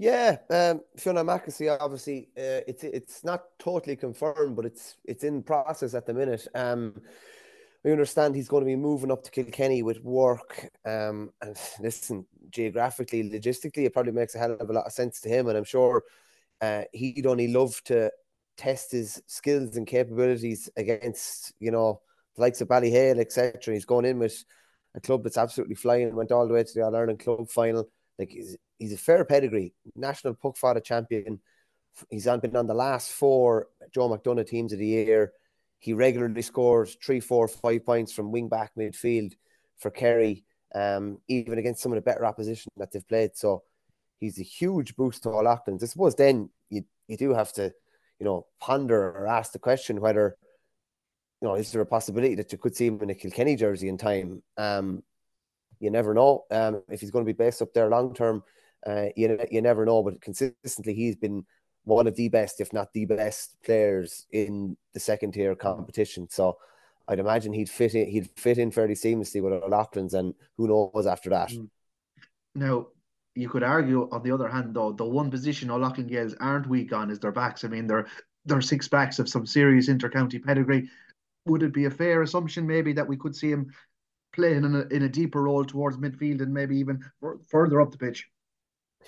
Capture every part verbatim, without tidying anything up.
Yeah, um, Fionán Mackessy, obviously, uh, it's it's not totally confirmed, but it's it's in process at the minute. Um, I understand he's going to be moving up to Kilkenny with work. Um, and listen, geographically, logistically, it probably makes a hell of a lot of sense to him. And I'm sure uh, he'd only love to test his skills and capabilities against, you know, the likes of Ballyhale, et cetera. He's going in with a club that's absolutely flying, went all the way to the All-Ireland Club Final. Like, he's, he's a fair pedigree, national puck fodder champion. He's been on the last four Joe McDonagh teams of the year. He regularly scores three, four, five points from wing-back midfield for Kerry, um, even against some of the better opposition that they've played. So he's a huge boost to O'Loughlin. I suppose then you you do have to, you know, ponder or ask the question whether, you know, is there a possibility that you could see him in a Kilkenny jersey in time? Um, you never know. Um, if he's going to be based up there long-term, uh, you, you never know. But consistently, he's been one of the best, if not the best, players in the second-tier competition. So I'd imagine he'd fit in, he'd fit in fairly seamlessly with O'Loughlin's, and who knows after that. Now, you could argue, on the other hand, though, the one position O'Loughlin Gaels aren't weak on is their backs. I mean, they're, they're six backs of some serious inter-county pedigree. Would it be a fair assumption maybe that we could see him playing in a, in a deeper role towards midfield and maybe even further up the pitch?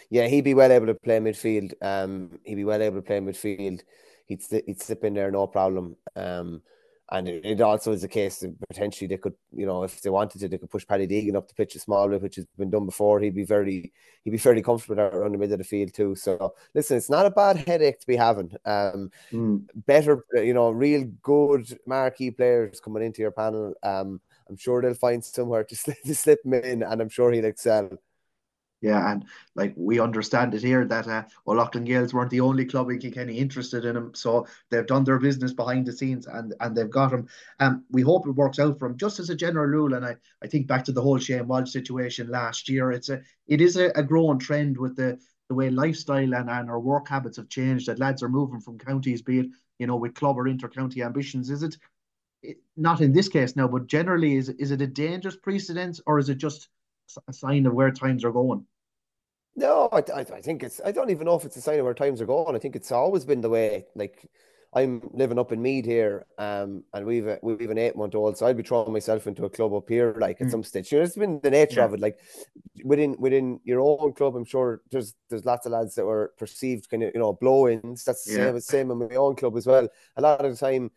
Yeah, he'd be well able to play midfield. Um, he'd be well able to play midfield. He'd he'd slip in there, no problem. Um, and it, it also is a case that potentially they could, you know, if they wanted to, they could push Paddy Deegan up the pitch a small bit, which has been done before. He'd be very he'd be fairly comfortable around the middle of the field too. So listen, it's not a bad headache to be having. Um, mm. better, you know, real good marquee players coming into your panel. Um, I'm sure they'll find somewhere to slip, to slip him in, and I'm sure he'll excel. Yeah, and like we understand it here that uh, O'Loughlin Gaels weren't the only club in Kilkenny interested in him, so they've done their business behind the scenes and and they've got him. Um, we hope it works out for him. Just as a general rule, and I, I think back to the whole Shane Walsh situation last year, it's a it is a, a growing trend with the, the way lifestyle and, and our work habits have changed, that lads are moving from counties, be it, you know, with club or inter-county ambitions. Is it, it not in this case now, but generally, is is it a dangerous precedent, or is it just a sign of where times are going? No, I, I I think it's, I don't even know if it's a sign of where times are going. I think it's always been the way. Like, I'm living up in Mead here, um, and we've a, we've an eight month old, so I'd be throwing myself into a club up here, like, at mm. some stage. You know, it's been the nature yeah. of it. Like, within within your own club, I'm sure there's there's lots of lads that were perceived kind of, you know, blow-ins. That's the yeah. same, same in my own club as well. A lot of the time,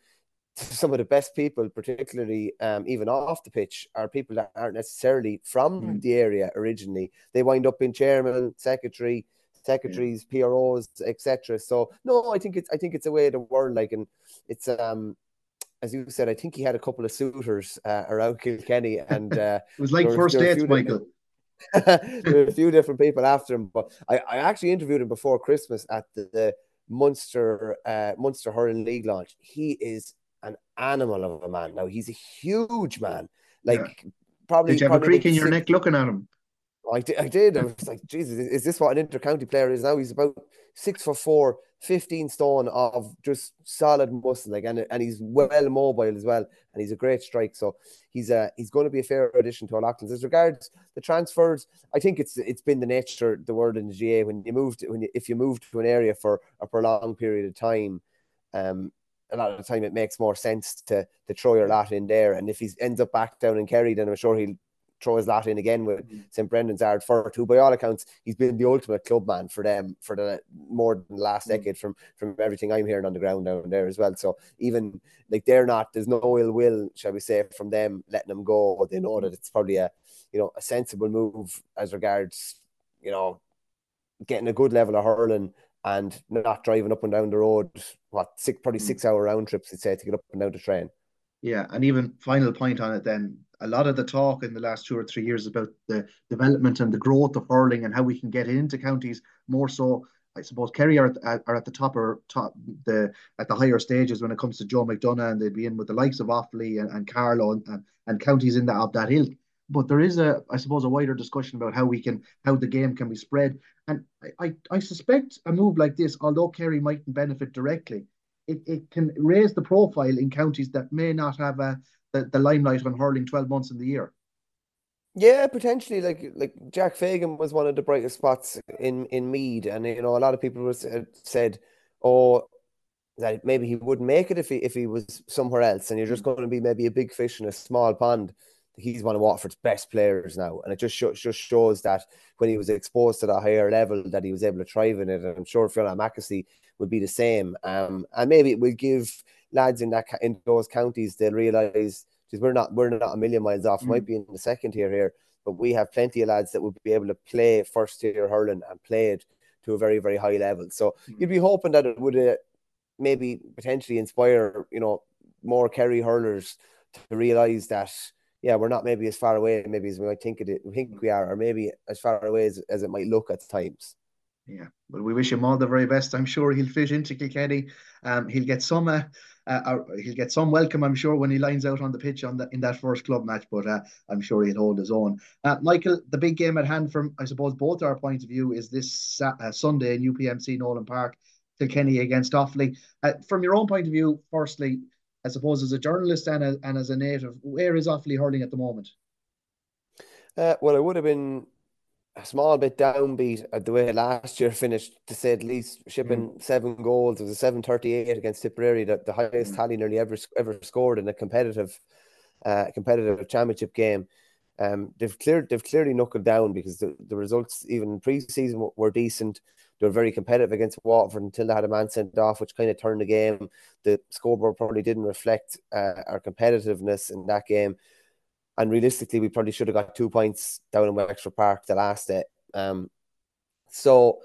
some of the best people, particularly um, even off the pitch, are people that aren't necessarily from mm. the area originally. They wind up in chairman, secretary, secretaries, yeah. P R Os, et cetera. So no, I think it's I think it's a way of the world. Like, and it's um, as you said, I think he had a couple of suitors uh, around Kilkenny, and uh, it was like first dates, Michael. There were a few different people after him, but I, I actually interviewed him before Christmas at the, the Munster uh, Munster Hurling League launch. He is an animal of a man. Now, he's a huge man. Like, yeah. probably. Did you have probably a creak in your neck looking at him? I did. I did. I was like, Jesus, is this what an intercounty player is now? He's about six foot four, fifteen stone of just solid muscle, like, and and he's well mobile as well, and he's a great strike. So he's a he's going to be a fair addition to O'Loughlin's. As regards the transfers, I think it's it's been the nature the word in the G A when you moved when you, if you moved to an area for a prolonged period of time, um. a lot of the time it makes more sense to to throw your lot in there. And if he ends up back down in Kerry, then I'm sure he'll throw his lot in again with mm-hmm. Saint Brendan's Ardfert, who by all accounts, he's been the ultimate club man for them for the more than the last mm-hmm. decade from, from everything I'm hearing on the ground down there as well. So even like they're not, there's no ill will, shall we say, from them letting them go. They know that it's probably a, you know, a sensible move as regards, you know, getting a good level of hurling and not driving up and down the road, what, six, probably six-hour round trips, I'd say, to get up and down the train. Yeah, and even final point on it then, a lot of the talk in the last two or three years about the development and the growth of hurling and how we can get into counties more so. I suppose Kerry are at, are at the top or top the at the higher stages when it comes to Joe McDonagh, and they'd be in with the likes of Offaly and, and Carlow and, and, and counties in that of that ilk. But there is a, I suppose, a wider discussion about how we can, how the game can be spread. And I, I, I suspect a move like this, although Kerry mightn't benefit directly, it, it can raise the profile in counties that may not have a the, the limelight on hurling twelve months in the year. Yeah, potentially. Like like Jack Fagan was one of the brightest spots in, in Mead, and you know a lot of people was, uh, said, "Oh, that maybe he wouldn't make it if he if he was somewhere else." And you're just going to be maybe a big fish in a small pond. He's one of Watford's best players now, and it just sh- just shows that when he was exposed to that higher level, that he was able to thrive in it. And I'm sure Fionán Mackessy would be the same. Um, and maybe it will give lads in that in those counties, they'll realise. We're not we're not a million miles off. Mm. Might be in the second tier here, but we have plenty of lads that would be able to play first tier hurling and play it to a very, very high level. So mm. you'd be hoping that it would uh, maybe potentially inspire, you know, more Kerry hurlers to realise that, yeah, we're not maybe as far away maybe as we might think it we think we are, or maybe as far away as, as it might look at times. Yeah, well, we wish him all the very best. I'm sure he'll fit into Kilkenny. Um, he'll get some. Uh, uh, he'll get some welcome, I'm sure, when he lines out on the pitch on the, in that first club match. But uh, I'm sure he'll hold his own. Uh, Michael, the big game at hand, from I suppose both our point of view, is this uh, Sunday in U P M C Nolan Park, Kilkenny against Offaly. Uh, from your own point of view, firstly, I suppose as a journalist and a, and as a native, where is Offaly hurling at the moment? Uh, well, it would have been a small bit downbeat at the way last year finished, to say the least, shipping mm. seven goals. It was a seven thirty-eight against Tipperary, the, the highest mm. tally nearly ever ever scored in a competitive uh, competitive championship game. Um, they've cleared, they've clearly knuckled down, because the, the results even pre-season were, were decent. They were very competitive against Watford until they had a man sent off, which kind of turned the game. The scoreboard probably didn't reflect uh, our competitiveness in that game. And realistically, we probably should have got two points down in Wexford Park the last day. Um, so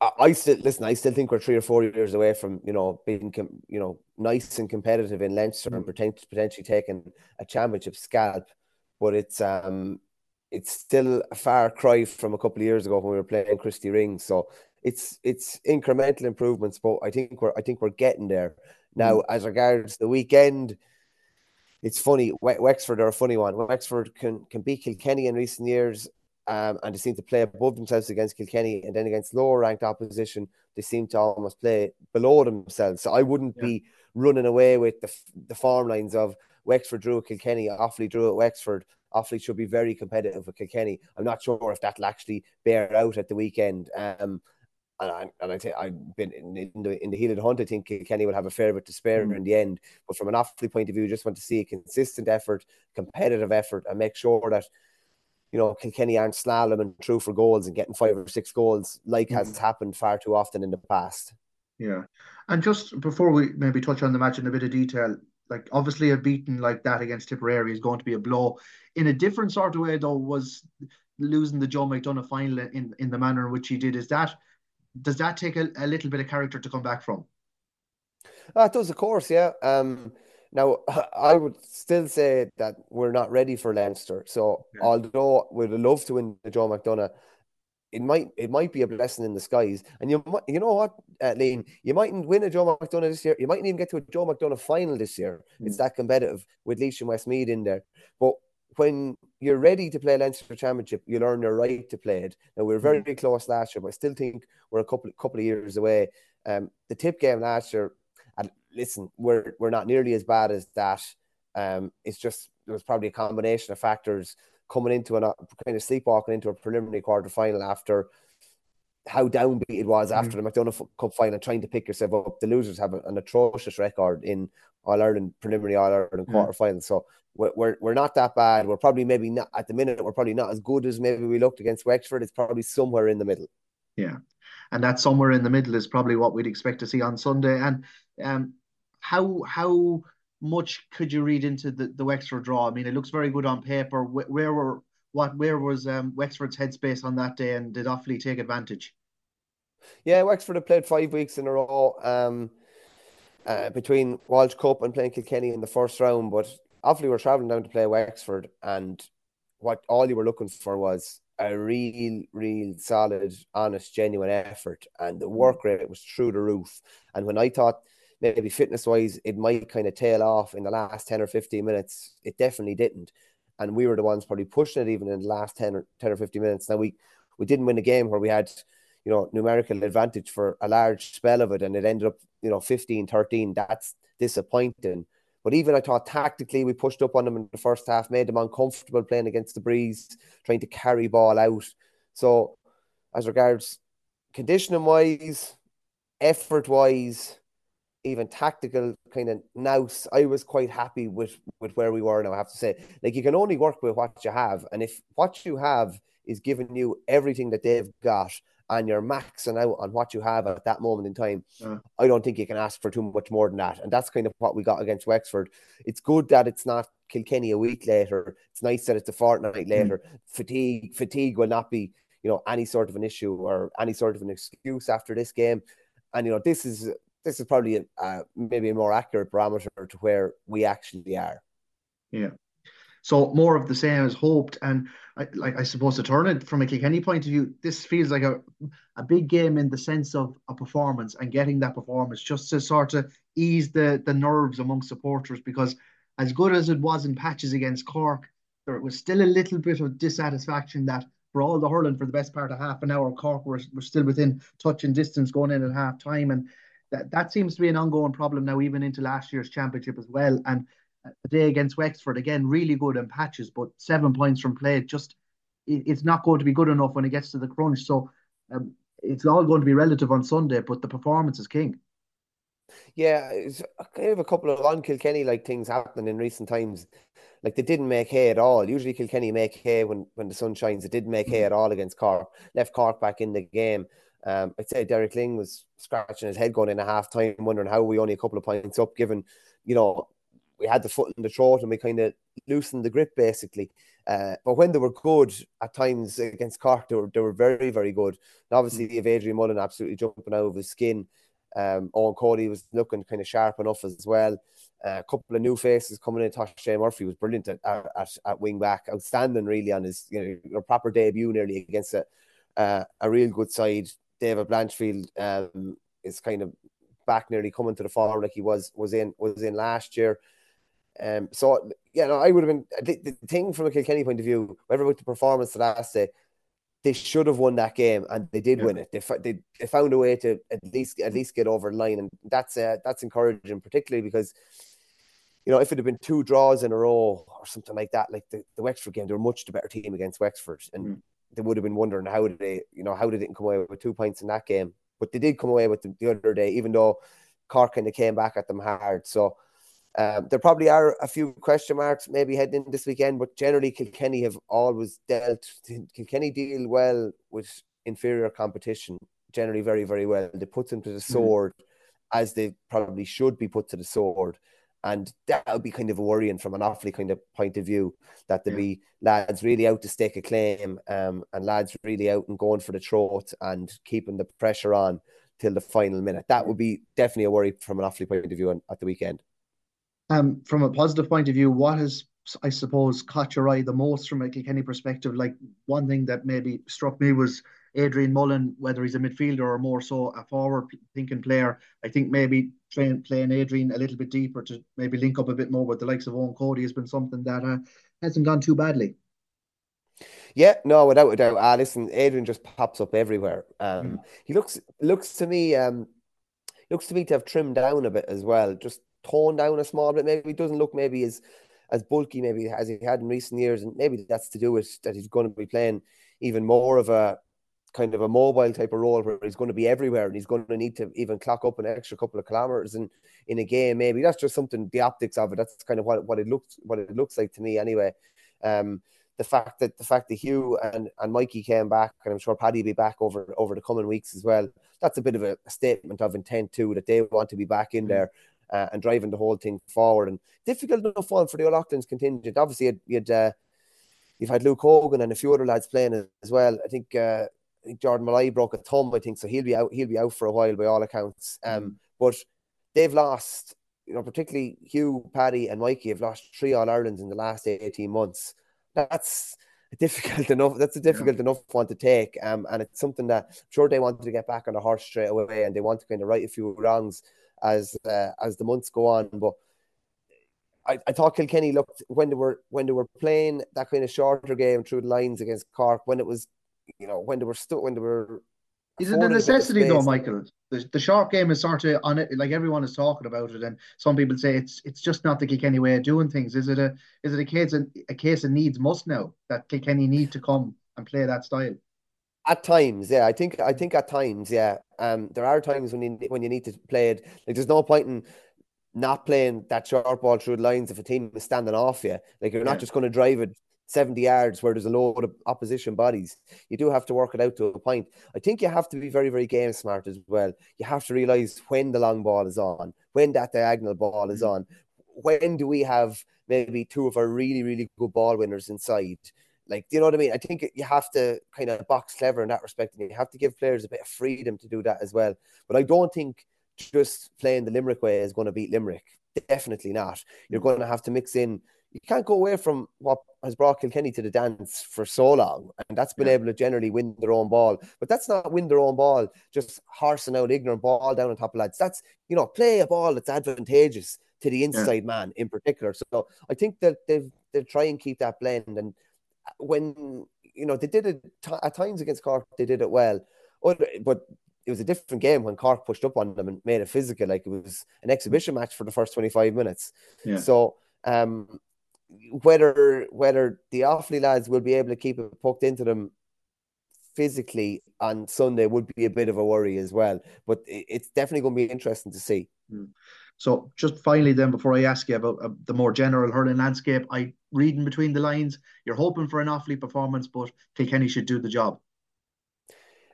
I, I still listen. I still think we're three or four years away from you know being com- you know nice and competitive in Leinster and potent- potentially taking a championship scalp. But it's um it's still a far cry from a couple of years ago when we were playing Christy Ring. So it's it's incremental improvements, but I think we're I think we're getting there now. Mm. As regards the weekend, it's funny, Wexford are a funny one. Wexford can, can beat Kilkenny in recent years, um, and they seem to play above themselves against Kilkenny, and then against lower-ranked opposition, they seem to almost play below themselves. So I wouldn't yeah. be running away with the the form lines of Wexford drew at Kilkenny, Offaly drew at Wexford. Offaly should be very competitive with Kilkenny. I'm not sure if that'll actually bear out at the weekend. Um, And I, and I t- I've been in, in the in the heel of the hunt. I think Kenny will have a fair bit to spare mm. in the end. But from an Offaly point of view, you just want to see a consistent effort, competitive effort, and make sure that you know Kilkenny aren't slaloming through for goals and getting five or six goals, like mm. has happened far too often in the past. Yeah, and just before we maybe touch on the match in a bit of detail, like obviously a beating like that against Tipperary is going to be a blow. In a different sort of way, though, was losing the Joe McDonagh final in in the manner in which he did. Is that Does that take a, a little bit of character to come back from? Uh, it does, of course, yeah. Um, now, I would still say that we're not ready for Leinster. So, yeah. although we'd love to win the Joe McDonagh, it might it might be a blessing in disguise. And you might, you know what, uh, Liam? You mightn't win a Joe McDonagh this year. You mightn't even get to a Joe McDonagh final this year. Mm. It's that competitive with Laois and Westmeath in there. But when you're ready to play Leinster Championship, you'll earn your right to play it. Now, we were very, very close last year, but I still think we're a couple, couple of years away. Um, the tip game last year, and listen, we're we're not nearly as bad as that. Um, it's just there was probably a combination of factors coming into an kind of sleepwalking into a preliminary quarter final after how downbeat it was after the McDonagh Cup final, trying to pick yourself up. The losers have an atrocious record in All-Ireland, preliminary All-Ireland quarterfinals. So we're we're not that bad. We're probably maybe not, at the minute, we're probably not as good as maybe we looked against Wexford. It's probably somewhere in the middle. Yeah, and that somewhere in the middle is probably what we'd expect to see on Sunday. And um, how how much could you read into the, the Wexford draw? I mean, it looks very good on paper. Where, where were what where was um, Wexford's headspace on that day, and did Offaly take advantage? Yeah, Wexford have played five weeks in a row um, uh, between Walsh Cup and playing Kilkenny in the first round. But Offaly were travelling down to play Wexford, and what all you were looking for was a real, real solid, honest, genuine effort. And the work rate was through the roof. And when I thought maybe fitness-wise it might kind of tail off in the last ten or fifteen minutes, it definitely didn't. And we were the ones probably pushing it even in the last ten or fifteen minutes. Now, we, we didn't win a game where we had, you know, numerical advantage for a large spell of it, and it ended up, you know, fifteen thirteen. That's disappointing. But even I thought tactically we pushed up on them in the first half, made them uncomfortable playing against the breeze, trying to carry ball out. So as regards conditioning-wise, effort-wise, even tactical kind of nous, I was quite happy with, with where we were now, I have to say. Like, you can only work with what you have. And if what you have is giving you everything that they've got and you're maxing out on what you have at that moment in time, yeah. I don't think you can ask for too much more than that. And that's kind of what we got against Wexford. It's good that it's not Kilkenny a week later. It's nice that it's a fortnight later. Mm. Fatigue, fatigue will not be, you know, any sort of an issue or any sort of an excuse after this game. And, you know, this is... This is probably a, uh, maybe a more accurate barometer to where we actually are. Yeah. So more of the same as hoped. And I, like I suppose to turn it from a Kilkenny point of view, this feels like a, a big game in the sense of a performance and getting that performance just to sort of ease the, the nerves among supporters, because as good as it was in patches against Cork, there was still a little bit of dissatisfaction that for all the hurling for the best part of half an hour, Cork were, were still within touch and distance going in at half time. And That, that seems to be an ongoing problem now, even into last year's championship as well. And the day against Wexford, again, really good in patches, but seven points from play, just it, it's not going to be good enough when it gets to the crunch. So um, it's all going to be relative on Sunday, but the performance is king. Yeah, it's kind of a couple of un-Kilkenny-like things happening in recent times. Like, they didn't make hay at all. Usually Kilkenny make hay when, when the sun shines. They didn't make hay at all against Cork. Left Cork back in the game. Um, I'd say Derek Ling was scratching his head going in a half time, wondering how we only a couple of points up, given, you know, we had the foot in the throat and we kind of loosened the grip, basically. Uh, but when they were good at times against Cork, they were, they were very, very good. And obviously, you have Adrian Mullen absolutely jumping out of his skin. Um, Owen Cody was looking kind of sharp enough as well. Uh, a couple of new faces coming in. Tosh J Murphy was brilliant at, at, at wing back, outstanding really on his, you know, proper debut nearly against a, uh, a real good side. David Blanchfield um, is kind of back nearly coming to the form like he was was in was in last year. Um, so, yeah, no, I would have been... The, the thing from a Kilkenny point of view, whether about the performance the last day, they should have won that game, and they did yeah. win it. They, they they found a way to at least at least get over the line, and that's uh, that's encouraging, particularly because, you know, if it had been two draws in a row or something like that, like the, the Wexford game, they were much the better team against Wexford, and mm. they would have been wondering how did they, you know, how did it come away with two points in that game? But they did come away with them the other day, even though Cork kind of came back at them hard. So um, there probably are a few question marks maybe heading in this weekend, but generally Kilkenny have always dealt, Kilkenny deal well with inferior competition, generally very, very well. They put them to the sword mm-hmm. as they probably should be put to the sword. And that would be kind of worrying from an awfully kind of point of view, that there'd be lads really out to stake a claim um, and lads really out and going for the throat and keeping the pressure on till the final minute. That would be definitely a worry from an awfully point of view on, at the weekend. Um, from a positive point of view, what has, I suppose, caught your eye the most from a Kilkenny perspective? Like, one thing that maybe struck me was Adrian Mullen, whether he's a midfielder or more so a forward-thinking player. I think maybe playing, playing Adrian a little bit deeper to maybe link up a bit more with the likes of Owen Cody has been something that uh, hasn't gone too badly. Yeah, no, without a doubt. Ah, listen, Adrian just pops up everywhere. Um, mm. He looks looks to me um, looks to me to have trimmed down a bit as well, just toned down a small bit. Maybe he doesn't look maybe as as bulky maybe as he had in recent years, and maybe that's to do with that he's going to be playing even more of a kind of a mobile type of role where he's going to be everywhere and he's going to need to even clock up an extra couple of kilometers in, in a game. Maybe that's just something, the optics of it. That's kind of what, what it looks, what it looks like to me anyway. Um, the fact that, the fact that Hugh and, and Mikey came back, and I'm sure Paddy will be back over, over the coming weeks as well. That's a bit of a statement of intent too, that they want to be back in there uh, and driving the whole thing forward. And difficult enough one for the O'Loughlin's contingent. Obviously you'd, you'd uh, you've had Luke Hogan and a few other lads playing as well. I think, uh, Jordan Malai broke a thumb, I think, so he'll be out. He'll be out for a while, by all accounts. Um, but they've lost, you know, particularly Hugh, Paddy, and Mikey have lost three All Irelands in the last eighteen months. That's difficult enough. That's a difficult yeah. enough one to take. Um, and it's something that I'm sure they wanted to get back on the horse straight away, and they want to kind of right a few wrongs as uh, as the months go on. But I, I thought Kilkenny looked when they were when they were playing that kind of shorter game through the lines against Cork, when it was, you know, when they were stu- when they were Is it a necessity though, Michael? The, the short game is sort of on it, like everyone is talking about it, and some people say it's it's just not the Kilkenny way of doing things. Is it a is it a case of, a case of needs must now that Kilkenny need to come and play that style? At times, yeah, I think I think at times, yeah. Um, there are times when you when you need to play it. Like there's no point in not playing that short ball through the lines if a team is standing off you. Like you're yeah. not just going to drive it seventy yards where there's a load of opposition bodies. You do have to work it out to a point. I think you have to be very, very game smart as well. You have to realise when the long ball is on, when that diagonal ball is on. When do we have maybe two of our really, really good ball winners inside? Like, do you know what I mean? I think you have to kind of box clever in that respect, and you have to give players a bit of freedom to do that as well. But I don't think just playing the Limerick way is going to beat Limerick. Definitely not. You're going to have to mix in. You can't go away from what has brought Kilkenny to the dance for so long, and that's been yeah. able to generally win their own ball. But that's not win their own ball, just horsing out ignorant ball down on top of lads. That's, you know, play a ball that's advantageous to the inside yeah. man in particular. So I think that they've, they'll try and keep that blend. And when, you know, they did it at times against Cork, they did it well. But it was a different game when Cork pushed up on them and made it physical. Like it was an exhibition match for the first twenty-five minutes. Yeah. So, um, Whether whether the Offaly lads will be able to keep it poked into them physically on Sunday would be a bit of a worry as well. But it's definitely going to be interesting to see. So just finally then, before I ask you about uh, the more general hurling landscape, I reading between the lines, you're hoping for an Offaly performance, but Kilkenny should do the job.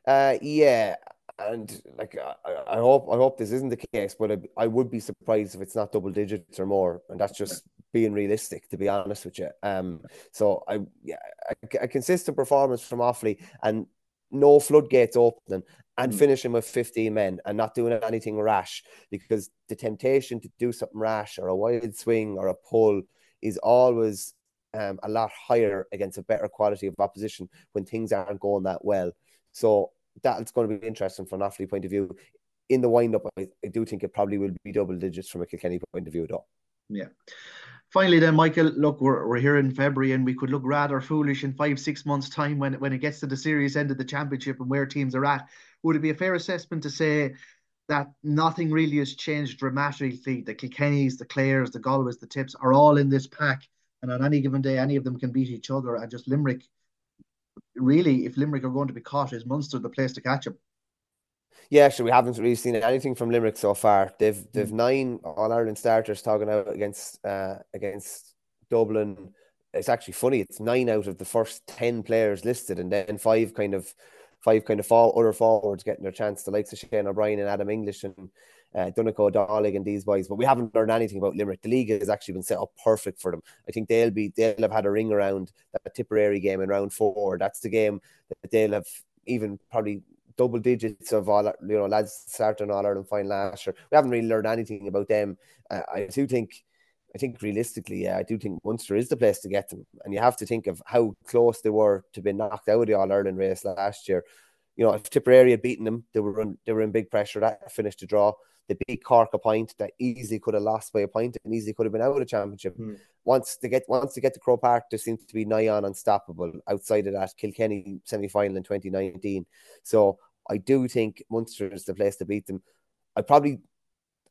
Uh, yeah. And like I, I hope I hope this isn't the case, but I, I would be surprised if it's not double digits or more, and that's just being realistic, to be honest with you. Um, so I yeah, a, a consistent performance from Offaly and no floodgates opening, and mm. finishing with fifteen men and not doing anything rash, because the temptation to do something rash or a wide swing or a pull is always um, a lot higher against a better quality of opposition when things aren't going that well. So that's going to be interesting from an Offaly point of view. In the wind-up, I, I do think it probably will be double digits from a Kilkenny point of view, though. Yeah. Finally then, Michael, look, we're, we're here in February, and we could look rather foolish in five, six months' time when, when it gets to the serious end of the championship and where teams are at. Would it be a fair assessment to say that nothing really has changed dramatically? The Kilkennys, the Clares, the Galways, the Tips are all in this pack, and on any given day, any of them can beat each other, and just Limerick... Really, if Limerick are going to be caught, is Munster the place to catch them? Yeah, sure. We haven't really seen anything from Limerick so far. They've mm. they've nine All Ireland starters talking out against uh, against Dublin. It's actually funny. It's nine out of the first ten players listed, and then five kind of five kind of fall, other forwards getting their chance. The likes of Shane O'Brien and Adam English and uh, Donnacha O'Daly and these boys. But we haven't learned anything about Limerick. The league has actually been set up perfect for them. I think they'll be they'll have had a ring around that Tipperary game in round four. That's the game that they'll have even probably double digits of all, you know, lads starting All Ireland final last year. We haven't really learned anything about them. Uh, I do think. I think realistically, yeah, I do think Munster is the place to get them. And you have to think of how close they were to being knocked out of the All-Ireland race last year. You know, if Tipperary had beaten them, they were in, they were in big pressure. That finished a draw. They beat Cork a point. That easily could have lost by a point and easily could have been out of the championship. Mm. Once they get once they get to Crow Park, they seem to be nigh on unstoppable outside of that Kilkenny semi-final in twenty nineteen. So I do think Munster is the place to beat them. I probably...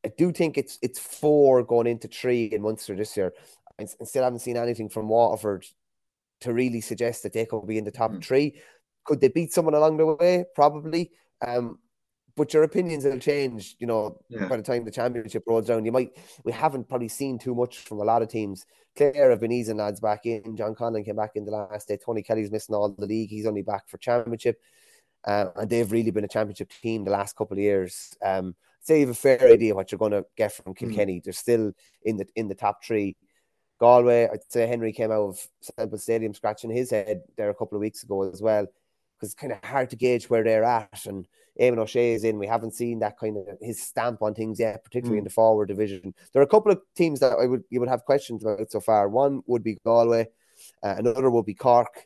I do think it's it's four going into three in Munster this year. I still haven't seen anything from Waterford to really suggest that they could be in the top mm. three. Could they beat someone along the way? Probably. Um, but your opinions will change, you know, yeah. by the time the championship rolls down. You might, we haven't probably seen too much from a lot of teams. Clare have been easing lads back in. John Conlon came back in the last day. Tony Kelly's missing all the league. He's only back for championship. Uh, and they've really been a championship team the last couple of years. Um, say you have a fair idea what you're going to get from Kilkenny. Mm. They're still in the in the top three. Galway, I'd say Henry came out of Southwood Stadium scratching his head there a couple of weeks ago as well, because it's kind of hard to gauge where they're at. And Eamon O'Shea is in. We haven't seen that kind of his stamp on things yet, particularly mm. in the forward division. There are a couple of teams that I would you would have questions about so far. One would be Galway, uh, another would be Cork,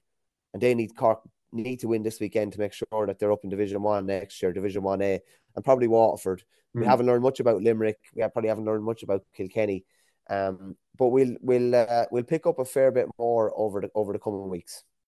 and they need Cork. need to win this weekend to make sure that they're up in Division One next year, Division One A, and probably Waterford. Mm. We haven't learned much about Limerick. We probably haven't learned much about Kilkenny, um, but we'll we'll uh, we'll pick up a fair bit more over the over the coming weeks.